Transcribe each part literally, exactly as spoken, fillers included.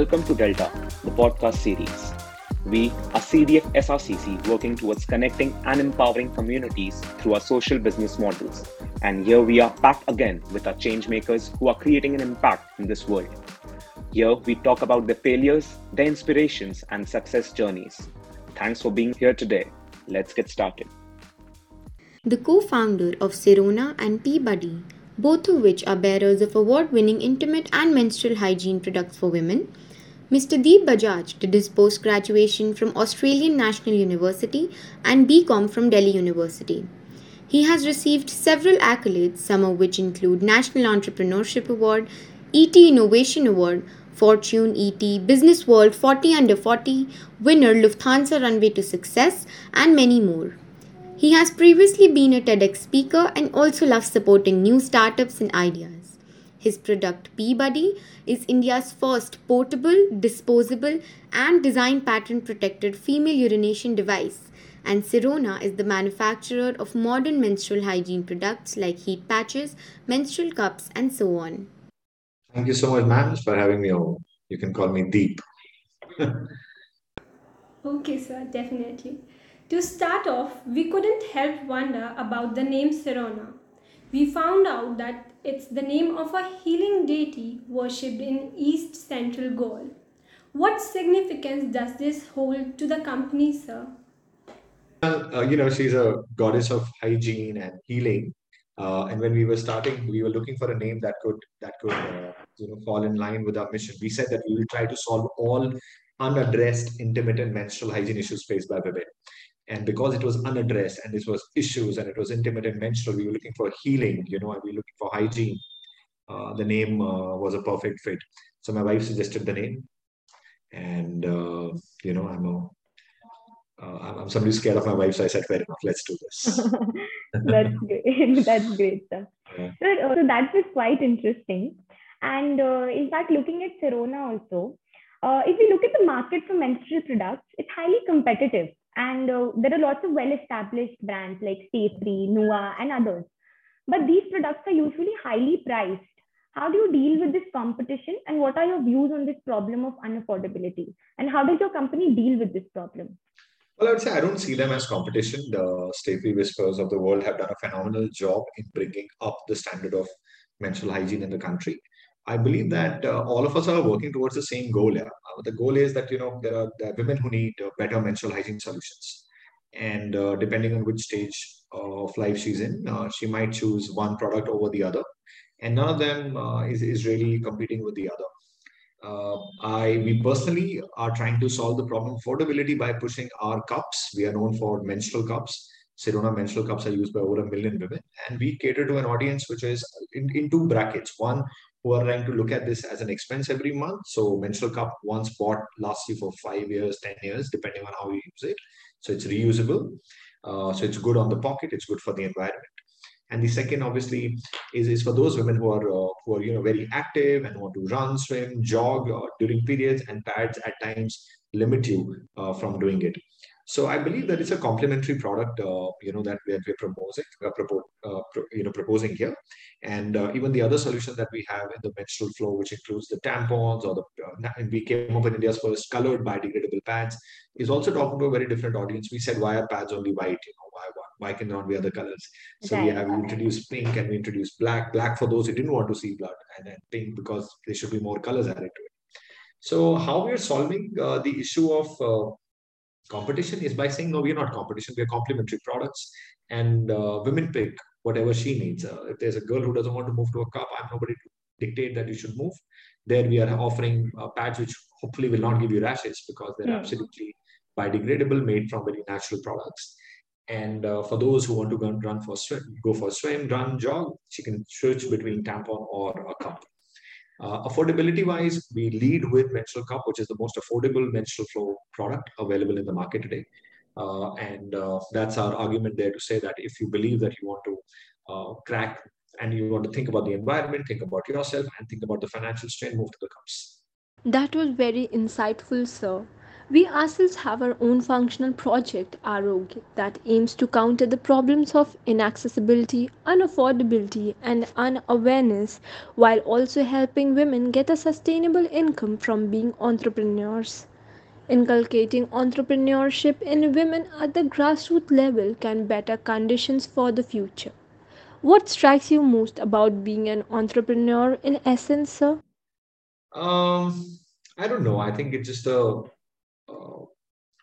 welcome to Delta, the podcast series. We are C D F S R C C working towards connecting and empowering communities through our social business models. And here we are back again with our changemakers who are creating an impact in this world. Here we talk about their failures, their inspirations, and success journeys. Thanks for being here today. Let's get started. The co-founder of Sirona and PeeBuddy, both of which are bearers of award-winning intimate and menstrual hygiene products for women, Mister Deep Bajaj did his post-graduation from Australian National University and BCom from Delhi University. He has received several accolades, some of which include National Entrepreneurship Award, E T Innovation Award, Fortune E T, Business World forty under forty, winner Lufthansa Runway to Success, and many more. He has previously been a TEDx speaker and also loves supporting new startups and ideas. His product PeeBuddy is India's first portable, disposable and design patent protected female urination device, and Sirona is the manufacturer of modern menstrual hygiene products like heat patches, menstrual cups and so on. Thank you so much, ma'am, for having me over. You can call me Deep. Okay, sir, definitely. To start off, we couldn't help wonder about the name Sirona. We found out that it's the name of a healing deity worshipped in East Central Gaul. What significance does this hold to the company, sir? Well, uh, you know, she's a goddess of hygiene and healing. Uh, and when we were starting, we were looking for a name that could that could uh, you know fall in line with our mission. We said that we will try to solve all unaddressed intermittent menstrual hygiene issues faced by women. And because it was unaddressed and this was issues and it was intermittent menstrual, we were looking for healing, you know, and we were looking for hygiene. Uh, the name uh, was a perfect fit. So my wife suggested the name. And, uh, you know, I'm a, uh, I'm somebody scared of my wife. So I said, fair enough, let's do this. That's great. That's great, sir. Yeah. So, so that was quite interesting. And uh, in fact, looking at Sirona also, uh, if we look at the market for menstrual products, it's highly competitive. And uh, there are lots of well-established brands like Stayfree, Nua, and others. But these products are usually highly priced. How do you deal with this competition? And what are your views on this problem of unaffordability? And how does your company deal with this problem? Well, I would say I don't see them as competition. The Stayfree Whispers of the world have done a phenomenal job in bringing up the standard of menstrual hygiene in the country. I believe that uh, all of us are working towards the same goal. Yeah? Uh, the goal is that, you know, there are, there are women who need uh, better menstrual hygiene solutions. And uh, depending on which stage of life she's in, uh, she might choose one product over the other. And none of them uh, is, is really competing with the other. Uh, I, we personally are trying to solve the problem of affordability by pushing our cups. We are known for menstrual cups. Sirona menstrual cups are used by over a million women. And we cater to an audience which is in, in two brackets. One, who are trying to look at this as an expense every month. So menstrual cup once bought lasts you for five years, ten years, depending on how you use it. So it's reusable. Uh, so it's good on the pocket. It's good for the environment. And the second, obviously, is, is for those women who are uh, who are you know very active and want to run, swim, jog uh, during periods, and pads at times limit you uh, from doing it. So I believe that it's a complementary product, uh, you know, that we're, we're proposing, uh, propose, uh, pro, you know, proposing here, and uh, even the other solution that we have in the menstrual flow, which includes the tampons or the, uh, and we came up with India's first colored biodegradable pads, is also talking to a very different audience. We said, why are pads only white? You know, why why cannot we other colors? So right. we have introduced pink and we introduced black. Black for those who didn't want to see blood, and then pink because there should be more colors added to it. So how we are solving uh, the issue of uh, competition is by saying, no, we're not competition, we're complementary products, and uh, women pick whatever she needs. Uh, if there's a girl who doesn't want to move to a cup, I'm nobody to dictate that you should move. There we are offering uh, pads which hopefully will not give you rashes because they're mm. absolutely biodegradable, made from very natural products. And uh, for those who want to go and run for swim, go for swim, run, jog, she can switch between tampon or a cup. Uh, affordability-wise, we lead with menstrual cup, which is the most affordable menstrual flow product available in the market today. Uh, and uh, that's our argument there to say that if you believe that you want to uh, crack and you want to think about the environment, think about yourself and think about the financial strain, move to the cups. That was very insightful, sir. We ourselves have our own functional project, Arogya, that aims to counter the problems of inaccessibility, unaffordability, and unawareness, while also helping women get a sustainable income from being entrepreneurs. Inculcating entrepreneurship in women at the grassroots level can better conditions for the future. What strikes you most about being an entrepreneur in essence, sir? Um, I don't know. I think it's just a... Uh,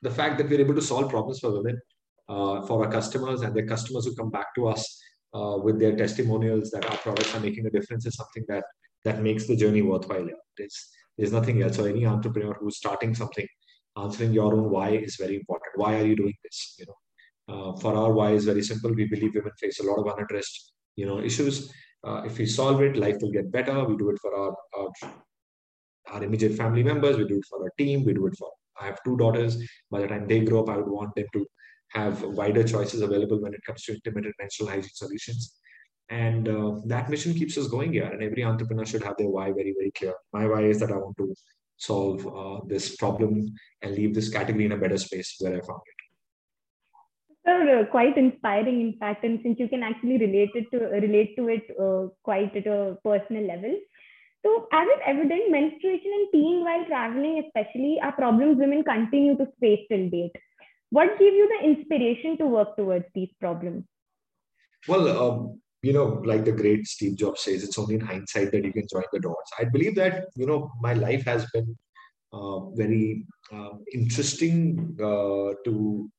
the fact that we're able to solve problems for women, uh, for our customers, and their customers who come back to us uh, with their testimonials that our products are making a difference is something that that makes the journey worthwhile. It's, there's nothing else. So any entrepreneur who's starting something, answering your own why is very important. Why are you doing this? You know, uh, for our why is very simple. We believe women face a lot of unaddressed, you know, issues. Uh, if we solve it, life will get better. We do it for our, our our immediate family members. We do it for our team. We do it for I have two daughters. By the time they grow up, I would want them to have wider choices available when it comes to intermittent menstrual hygiene solutions. And uh, that mission keeps us going here. And every entrepreneur should have their why very, very clear. My why is that I want to solve uh, this problem and leave this category in a better space where I found it. Sir, uh, quite inspiring, in fact. And since you can actually relate it to relate to it uh, quite at a personal level. So as is evident, menstruation and peeing while traveling especially are problems women continue to face till date. What gave you the inspiration to work towards these problems? Well, um, you know, like the great Steve Jobs says, it's only in hindsight that you can join the dots. I believe that, you know, my life has been uh, very uh, interesting uh, to,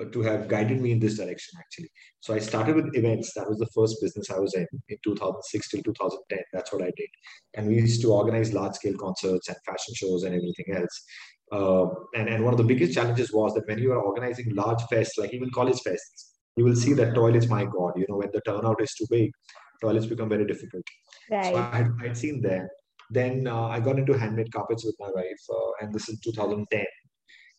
uh, to have guided me in this direction, actually. So I started with events. That was the first business I was in, in two thousand six till two thousand ten. That's what I did. And we used to organize large-scale concerts and fashion shows and everything else. Uh, and, and one of the biggest challenges was that when you are organizing large fests, like even college fests, you will see that toilets, my God, you know, when the turnout is too big, toilets become very difficult. Right. So I, I'd seen that. Then uh, I got into handmade carpets with my wife, uh, and this is two thousand ten.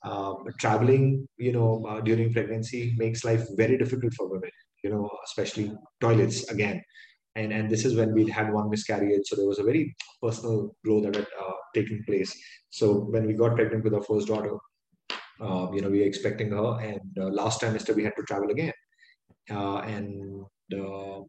Um, traveling, you know, uh, during pregnancy makes life very difficult for women, you know, especially toilets again. And and this is when we had one miscarriage. So there was a very personal growth that had uh, taken place. So when we got pregnant with our first daughter, um, you know, we were expecting her. And uh, last trimester, we had to travel again. Uh, and uh,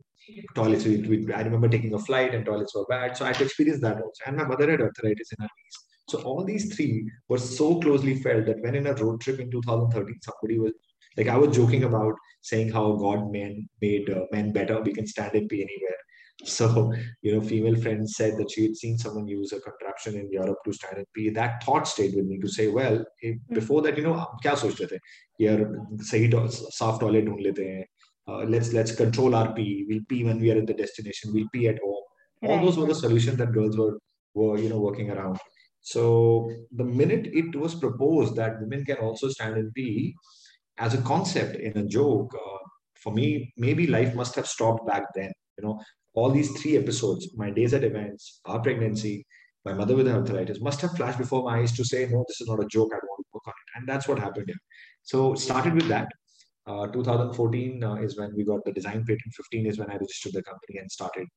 toilets, we, we, I remember taking a flight and toilets were bad. So I had experienced that also. And my mother had arthritis in her knees. So all these three were so closely felt that when in a road trip in two thousand thirteen, somebody was like, I was joking about saying how God man made uh, men better. We can stand and pee anywhere. So, you know, female friend said that she had seen someone use a contraption in Europe to stand and pee. That thought stayed with me to say, well, if, before that, you know, kya sochte the? Here, sahi to, saaf toilet dhoond lete hain. Uh, let's let's control our pee. We'll pee when we are at the destination. We'll pee at home. All those were the solutions that girls were were you know working around. So the minute it was proposed that women can also stand and pee as a concept in a joke, uh, for me, maybe life must have stopped back then. You know, all these three episodes, my days at events, our pregnancy, my mother with arthritis, must have flashed before my eyes to say, no, this is not a joke. I want to work on it. And that's what happened here. So started with that. Uh, two thousand fourteen uh, is when we got the design patent. fifteen is when I registered the company and started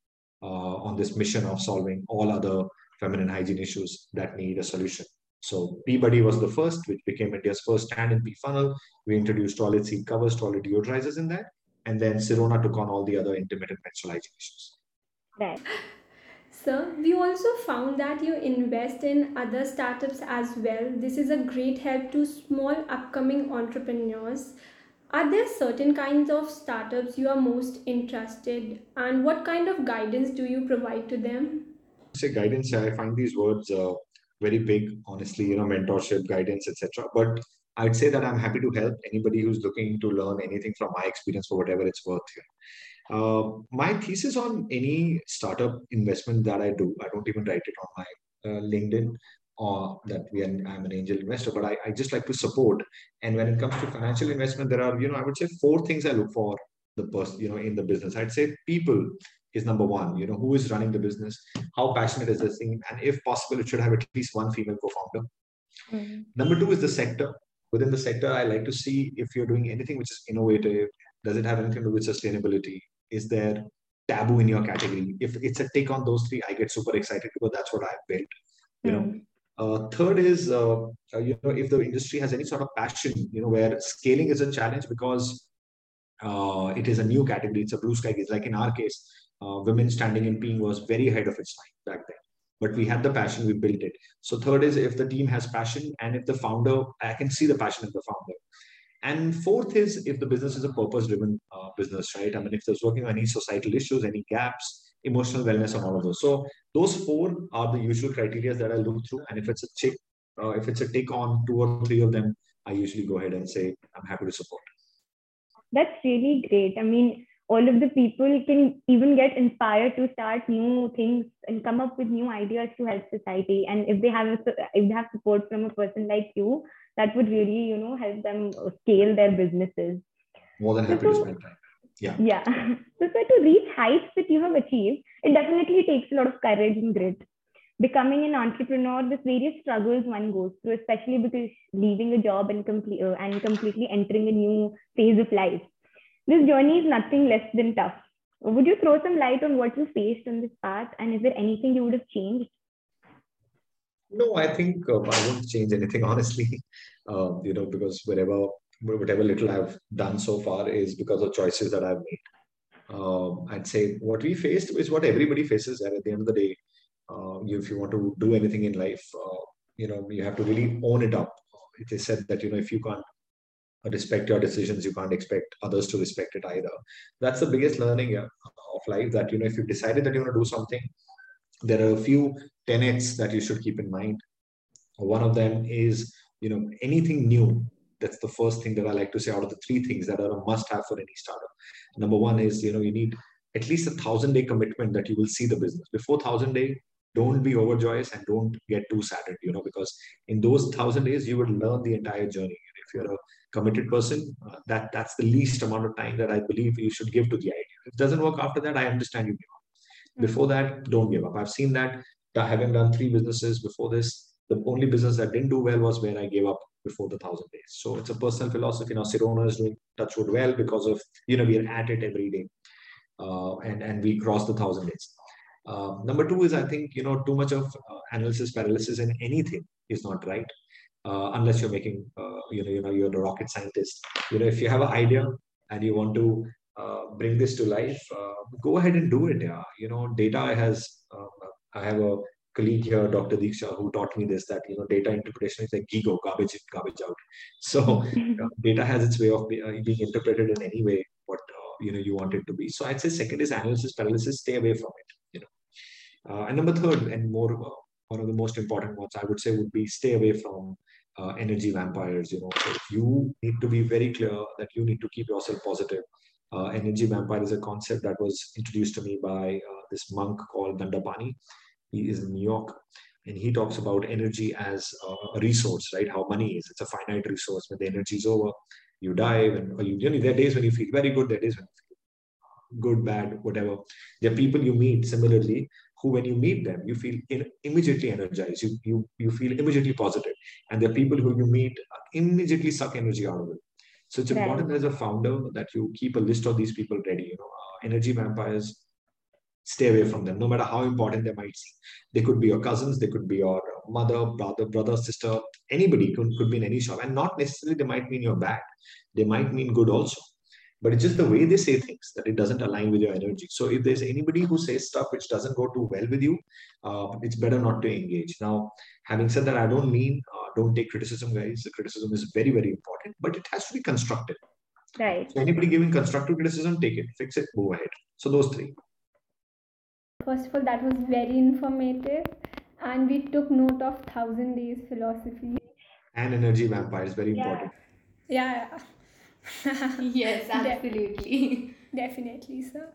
uh, on this mission of solving all other feminine hygiene issues that need a solution. So PeeBuddy was the first, which became India's first stand-in pee funnel. We introduced toilet seat covers, toilet deodorizers in that. And then Sirona took on all the other intermittent menstrual hygiene issues. Right. So we also found that you invest in other startups as well. This is a great help to small upcoming entrepreneurs. Are there certain kinds of startups you are most interested, and what kind of guidance do you provide to them? Say guidance, I find these words uh, very big, honestly, you know, mentorship, guidance, et cetera. But I'd say that I'm happy to help anybody who's looking to learn anything from my experience for whatever it's worth here. Uh, my thesis on any startup investment that I do, I don't even write it on my uh, LinkedIn, or that we are, I'm an angel investor, but I, I just like to support. And when it comes to financial investment, there are, you know, I would say four things I look for the person, you know, in the business. I'd say people is number one, you know, who is running the business, how passionate is this thing, and if possible, it should have at least one female co-founder. Mm-hmm. Number two is the sector. Within the sector, I like to see if you're doing anything which is innovative. Does it have anything to do with sustainability? Is there taboo in your category? If it's a tick on those three, I get super excited because that's what I've built, you mm-hmm. know. Uh, third is, uh, you know, if the industry has any sort of passion, you know, where scaling is a challenge because uh, it is a new category. It's a blue sky case. Like in our case, uh, women standing and peeing was very ahead of its time back then. But we had the passion, we built it. So third is if the team has passion and if the founder, I can see the passion in the founder. And fourth is if the business is a purpose-driven uh, business, right? I mean, if there's working on any societal issues, any gaps, emotional wellness and all of those. So those four are the usual criteria that I look through. And if it's a check, uh, if it's a take on two or three of them, I usually go ahead and say, I'm happy to support. That's really great. I mean, all of the people can even get inspired to start new things and come up with new ideas to help society. And if they have a, if they have support from a person like you, that would really, you know, help them scale their businesses. More than happy so, to spend time. Yeah. Yeah. So, so to reach heights that you have achieved, it definitely takes a lot of courage and grit. Becoming an entrepreneur, there's various struggles one goes through, especially because leaving a job and, complete, uh, and completely entering a new phase of life. This journey is nothing less than tough. Would you throw some light on what you faced on this path? And is there anything you would have changed? No, I think uh, I won't change anything, honestly, uh, you know, because wherever, whatever little I've done so far is because of choices that I've made. Um, I'd say what we faced is what everybody faces. And at the end of the day, uh, you, if you want to do anything in life, uh, you know, you have to really own it up. It is said that, you know, if you can't respect your decisions, you can't expect others to respect it either. That's the biggest learning of life, that, you know, if you've decided that you want to do something, there are a few tenets that you should keep in mind. One of them is, you know, anything new. That's the first thing that I like to say out of the three things that are a must-have for any startup. Number one is, you know, you need at least a thousand-day commitment that you will see the business. Before thousand day, don't be overjoyous and don't get too saddened, you know, because in those thousand days, you will learn the entire journey. And if you're a committed person, uh, that, that's the least amount of time that I believe you should give to the idea. If it doesn't work after that, I understand you give up. Before that, don't give up. I've seen that, having done three businesses before this, the only business that didn't do well was when I gave up before the thousand days. So it's a personal philosophy. Now Sirona is doing touchwood well because of, you know, we are at it every day, uh, and and we cross the thousand days. Uh, number two is, I think, you know, too much of uh, analysis paralysis in anything is not right, uh, unless you're making, uh, you know, you know, you're the rocket scientist. You know, if you have an idea and you want to uh, bring this to life, uh, go ahead and do it. Yeah, you know, data has. Um, I have a colleague here, Doctor Deeksha, who taught me this, that, you know, data interpretation is like GIGO, garbage in, garbage out. So you know, data has its way of be, uh, being interpreted in any way what uh, you know you want it to be. So I'd say second is analysis paralysis. Stay away from it. You know, uh, and number third and more uh, one of the most important ones I would say would be stay away from uh, energy vampires. You know, so you need to be very clear that you need to keep yourself positive. Uh, energy vampire is a concept that was introduced to me by uh, this monk called Dandapani. He is in New York, and he talks about energy as a resource, right? How money is, it's a finite resource. When the energy is over, you die. And you, you know, there are days when you feel very good, there are days when you feel good, bad, whatever. There are people you meet similarly who, when you meet them, you feel in, immediately energized. You, you, you feel immediately positive. And there are people who you meet immediately suck energy out of it. So it's important as a founder that you keep a list of these people ready. You know, uh, energy vampires, stay away from them, no matter how important they might seem. They could be your cousins, they could be your mother, brother, brother, sister, anybody could, could be in any shop. And not necessarily they might mean you're bad. They might mean good also. But it's just the way they say things that it doesn't align with your energy. So if there's anybody who says stuff which doesn't go too well with you, uh, it's better not to engage. Now, having said that, I don't mean uh, don't take criticism, guys. The criticism is very, very important, but it has to be constructive. Right. So anybody giving constructive criticism, take it, fix it, go ahead. So those three. First of all, that was very informative, and we took note of thousand days philosophy. And energy vampires, very yeah. important. Yeah. Yes, absolutely. De- definitely, sir.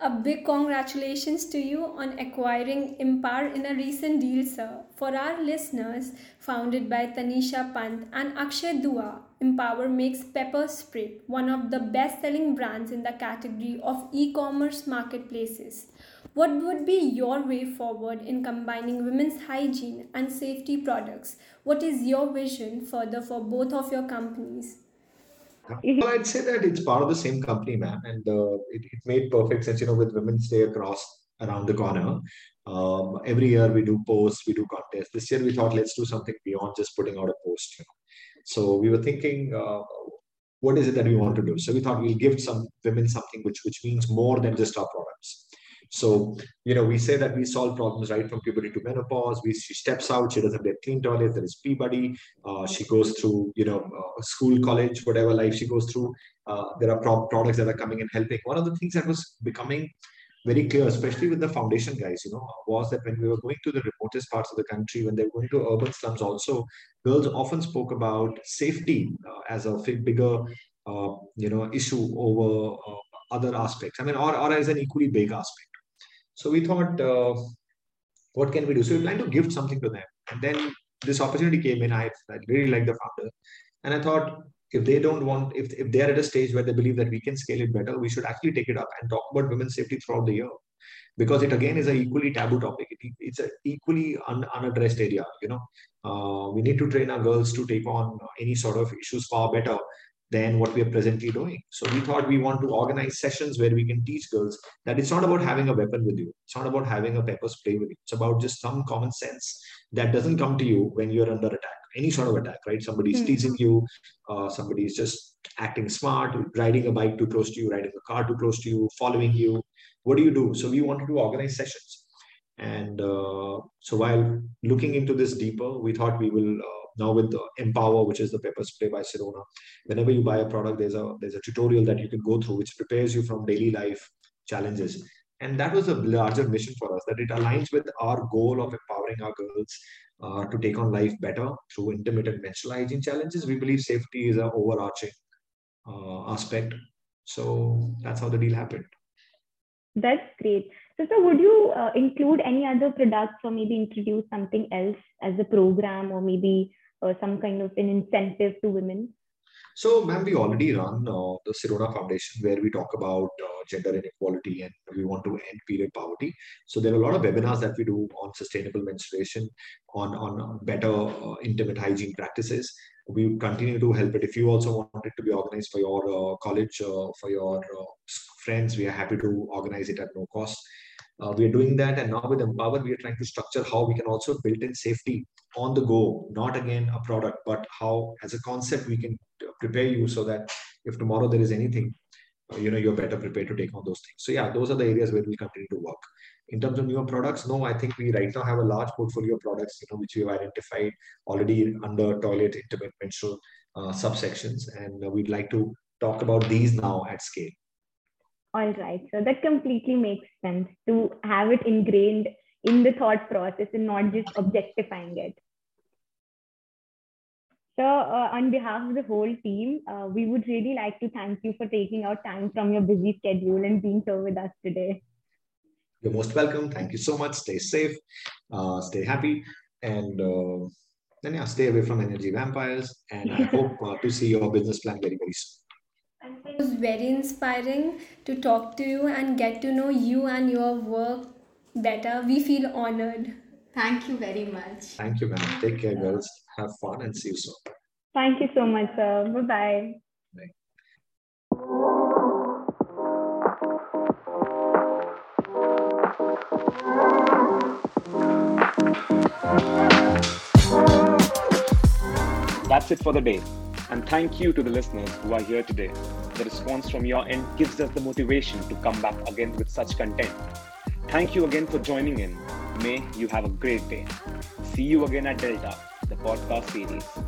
A big congratulations to you on acquiring Empower in a recent deal, sir. For our listeners, founded by Tanisha Pant and Akshay Dua, Empower makes Pepper Spray, one of the best-selling brands in the category of e-commerce marketplaces. What would be your way forward in combining women's hygiene and safety products? What is your vision further for both of your companies? Well, I'd say that it's part of the same company, ma'am, and uh, it, it made perfect sense, you know, with Women's Day across around the corner. Um, every year we do posts, we do contests. This year we thought, let's do something beyond just putting out a post. You know? So we were thinking, uh, what is it that we want to do? So we thought we'll give some women something which, which means more than just our products. So, you know, we say that we solve problems right from puberty to menopause. We, she steps out, she doesn't get clean toilets, there is PeeBuddy. Uh, she goes through, you know, uh, school, college, whatever life she goes through. Uh, there are pro products that are coming and helping. One of the things that was becoming very clear, especially with the foundation guys, you know, was that when we were going to the remotest parts of the country, when they were going to urban slums also, girls often spoke about safety uh, as a bigger, uh, you know, issue over uh, other aspects. I mean, or, or as an equally big aspect. So we thought, uh, what can we do? So we planned to gift something to them. And then this opportunity came in. I, I really like the founder. And I thought, if they don't want, if, if they're at a stage where they believe that we can scale it better, we should actually take it up and talk about women's safety throughout the year. Because it, again, is an equally taboo topic. It, it's an equally un, unaddressed area, you know. Uh, we need to train our girls to take on any sort of issues far better than what we are presently doing. So we thought we want to organize sessions where we can teach girls that it's not about having a weapon with you. It's not about having a pepper spray with you. It's about just some common sense that doesn't come to you when you're under attack, any sort of attack, right? Somebody's mm-hmm. teasing you, uh, somebody's just acting smart, riding a bike too close to you, riding a car too close to you, following you. What do you do? So we wanted to organize sessions. And uh, so while looking into this deeper, we thought we will... Uh, now with the Empower, which is the Pepper Spray by Sirona, whenever you buy a product, there's a there's a tutorial that you can go through which prepares you from daily life challenges. And that was a larger mission for us, that it aligns with our goal of empowering our girls uh, to take on life better through intermittent menstrual hygiene challenges. We believe safety is an overarching uh, aspect. So that's how the deal happened. That's great. So, sir, would you uh, include any other products or maybe introduce something else as a program or maybe or some kind of an incentive to women? So, ma'am, we already run uh, the Sirona Foundation where we talk about uh, gender inequality and we want to end period poverty. So, there are a lot of webinars that we do on sustainable menstruation, on, on better uh, intimate hygiene practices. We continue to help it. If you also want it to be organized for your uh, college, uh, for your uh, friends, we are happy to organize it at no cost. Uh, we are doing that, and now with Empower, we are trying to structure how we can also build in safety on the go, not again a product, but how as a concept we can prepare you so that if tomorrow there is anything, you know, you're better prepared to take on those things. So yeah, those are the areas where we continue to work. In terms of newer products, no, I think we right now have a large portfolio of products, you know, which we have identified already under toilet, intimate, menstrual uh, subsections, and uh, we'd like to talk about these now at scale. All right, so that completely makes sense to have it ingrained in the thought process and not just objectifying it. So uh, on behalf of the whole team, uh, we would really like to thank you for taking out time from your busy schedule and being here with us today. You're most welcome. Thank you so much. Stay safe, uh, stay happy, and uh, then yeah, stay away from energy vampires. And I hope uh, to see your business plan very, very soon. It was very inspiring to talk to you and get to know you and your work better. We feel honored. Thank you very much. Thank you, ma'am. Take care, girls. Have fun and see you soon. Thank you so much, sir. Bye-bye. Bye. That's it for the day. And thank you to the listeners who are here today. The response from your end gives us the motivation to come back again with such content. Thank you again for joining in. May you have a great day. See you again at Delta, the podcast series.